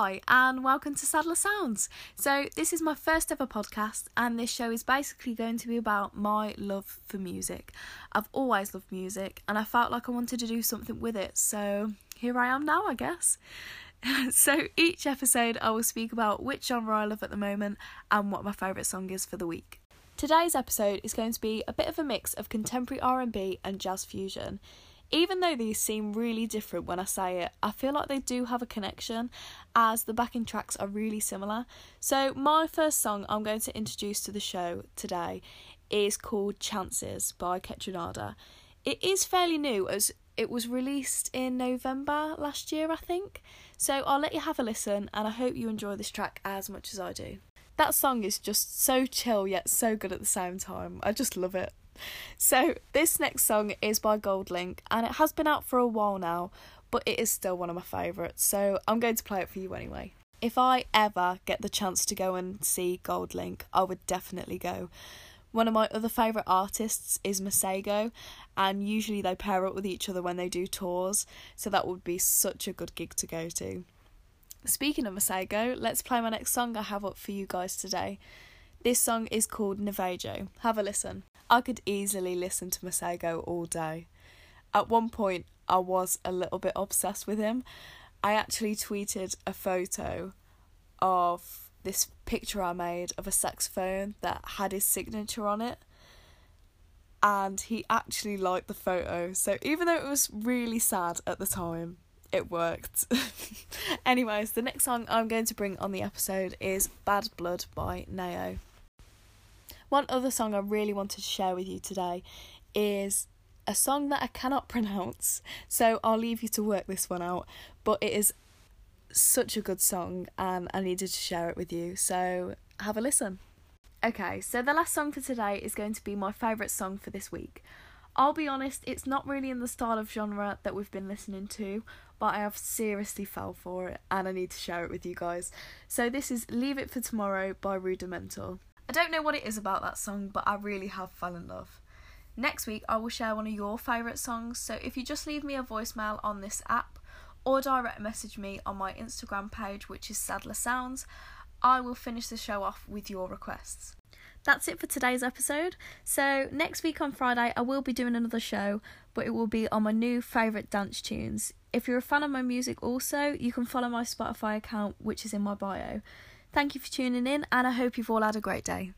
Hi, and welcome to Saddler Sounds. So this is my first ever podcast, and this show is basically going to be about my love for music. I've always loved music, and I felt like I wanted to do something with it, so here I am now, I guess. So each episode I will speak about which genre I love at the moment and what my favourite song is for the week. Today's episode is going to be a bit of a mix of contemporary R&B and jazz fusion. Even though these seem really different when I say it, I feel like they do have a connection as the backing tracks are really similar. So my first song I'm going to introduce to the show today is called Chances by Ketronada. It is fairly new as it was released in November last year, I think. So I'll let you have a listen and I hope you enjoy this track as much as I do. That song is just so chill yet so good at the same time. I just love it. So this next song is by Goldlink and it has been out for a while now, but it is still one of my favourites, so I'm going to play it for you anyway. If I ever get the chance to go and see Goldlink, I would definitely go. One of my other favourite artists is Masego, and usually they pair up with each other when they do tours, so that would be such a good gig to go to. Speaking of Masego, let's play my next song I have up for you guys today. This song is called Navajo. Have a listen. I could easily listen to Masego all day. At one point, I was a little bit obsessed with him. I actually tweeted a photo of this picture I made of a saxophone that had his signature on it. And he actually liked the photo. So even though it was really sad at the time, it worked. Anyways, the next song I'm going to bring on the episode is Bad Blood by Nao. One other song I really wanted to share with you today is a song that I cannot pronounce, so I'll leave you to work this one out, but it is such a good song and I needed to share it with you, so have a listen. Okay, so the last song for today is going to be my favourite song for this week. I'll be honest, it's not really in the style of genre that we've been listening to, but I have seriously fell for it and I need to share it with you guys. So this is Leave It For Tomorrow by Rudimental. I don't know what it is about that song, but I really have fell in love. Next week, I will share one of your favourite songs, so if you just leave me a voicemail on this app or direct message me on my Instagram page, which is Saddler Sounds, I will finish the show off with your requests. That's it for today's episode. So next week on Friday, I will be doing another show, but it will be on my new favourite dance tunes. If you're a fan of my music also, you can follow my Spotify account, which is in my bio. Thank you for tuning in and I hope you've all had a great day.